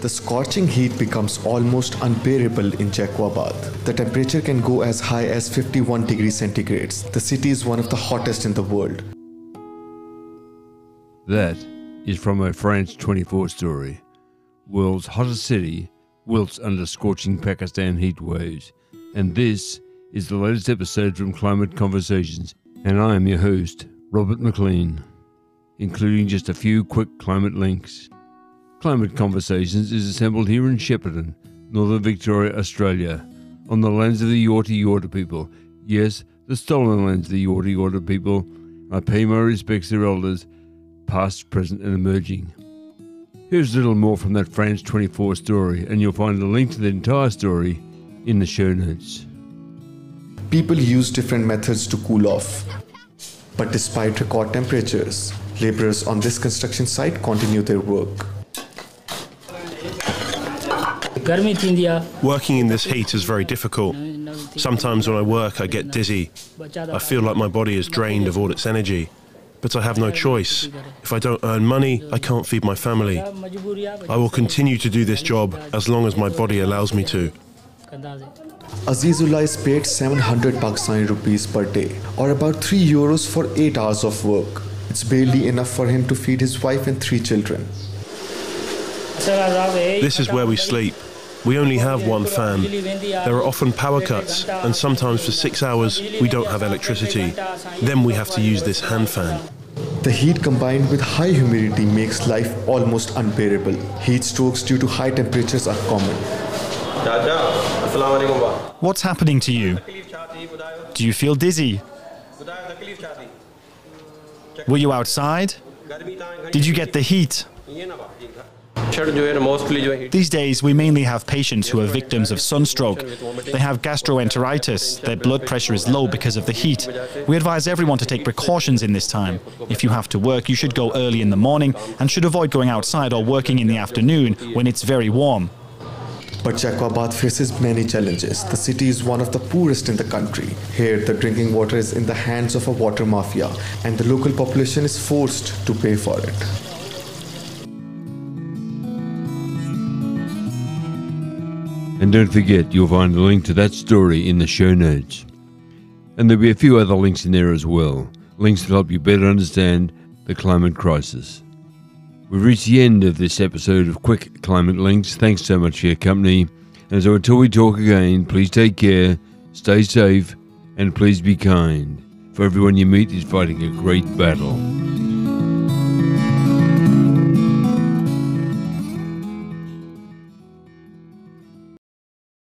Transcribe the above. The scorching heat becomes almost unbearable in Jacobabad. The temperature can go as high as 51 degrees centigrade. The city is one of the hottest in the world. That is from a France 24 story. World's hottest city wilts under scorching Pakistan heat waves. And this is the latest episode from Climate Conversations. And I am your host, Robert McLean, including just a few quick climate links. Climate Conversations is assembled here in Shepparton, Northern Victoria, Australia, on the lands of the Yorta Yorta people. Yes, the stolen lands of the Yorta Yorta people. I pay my respects to their elders, past, present and emerging. Here's a little more from that France 24 story, and you'll find the link to the entire story in the show notes. People use different methods to cool off. But despite record temperatures, labourers on this construction site continue their work. Working in this heat is very difficult. Sometimes when I work, I get dizzy. I feel like my body is drained of all its energy. But I have no choice. If I don't earn money, I can't feed my family. I will continue to do this job as long as my body allows me to. Azizullah is paid 700 Pakistani rupees per day, or about €3 for 8 hours of work. It's barely enough for him to feed his wife and 3 children. This is where we sleep. We only have one fan. There are often power cuts, and sometimes for 6 hours we don't have electricity. Then we have to use this hand fan. The heat combined with high humidity makes life almost unbearable. Heat strokes due to high temperatures are common. What's happening to you? Do you feel dizzy? Were you outside? Did you get the heat? These days, we mainly have patients who are victims of sunstroke. They have gastroenteritis. Their blood pressure is low because of the heat. We advise everyone to take precautions in this time. If you have to work, you should go early in the morning and should avoid going outside or working in the afternoon when it's very warm. But Jacobabad faces many challenges. The city is one of the poorest in the country. Here, the drinking water is in the hands of a water mafia, and the local population is forced to pay for it. And don't forget, you'll find the link to that story in the show notes. And there'll be a few other links in there as well. Links that help you better understand the climate crisis. We've reached the end of this episode of Quick Climate Links. Thanks so much for your company. And so until we talk again, please take care, stay safe, and please be kind. For everyone you meet is fighting a great battle.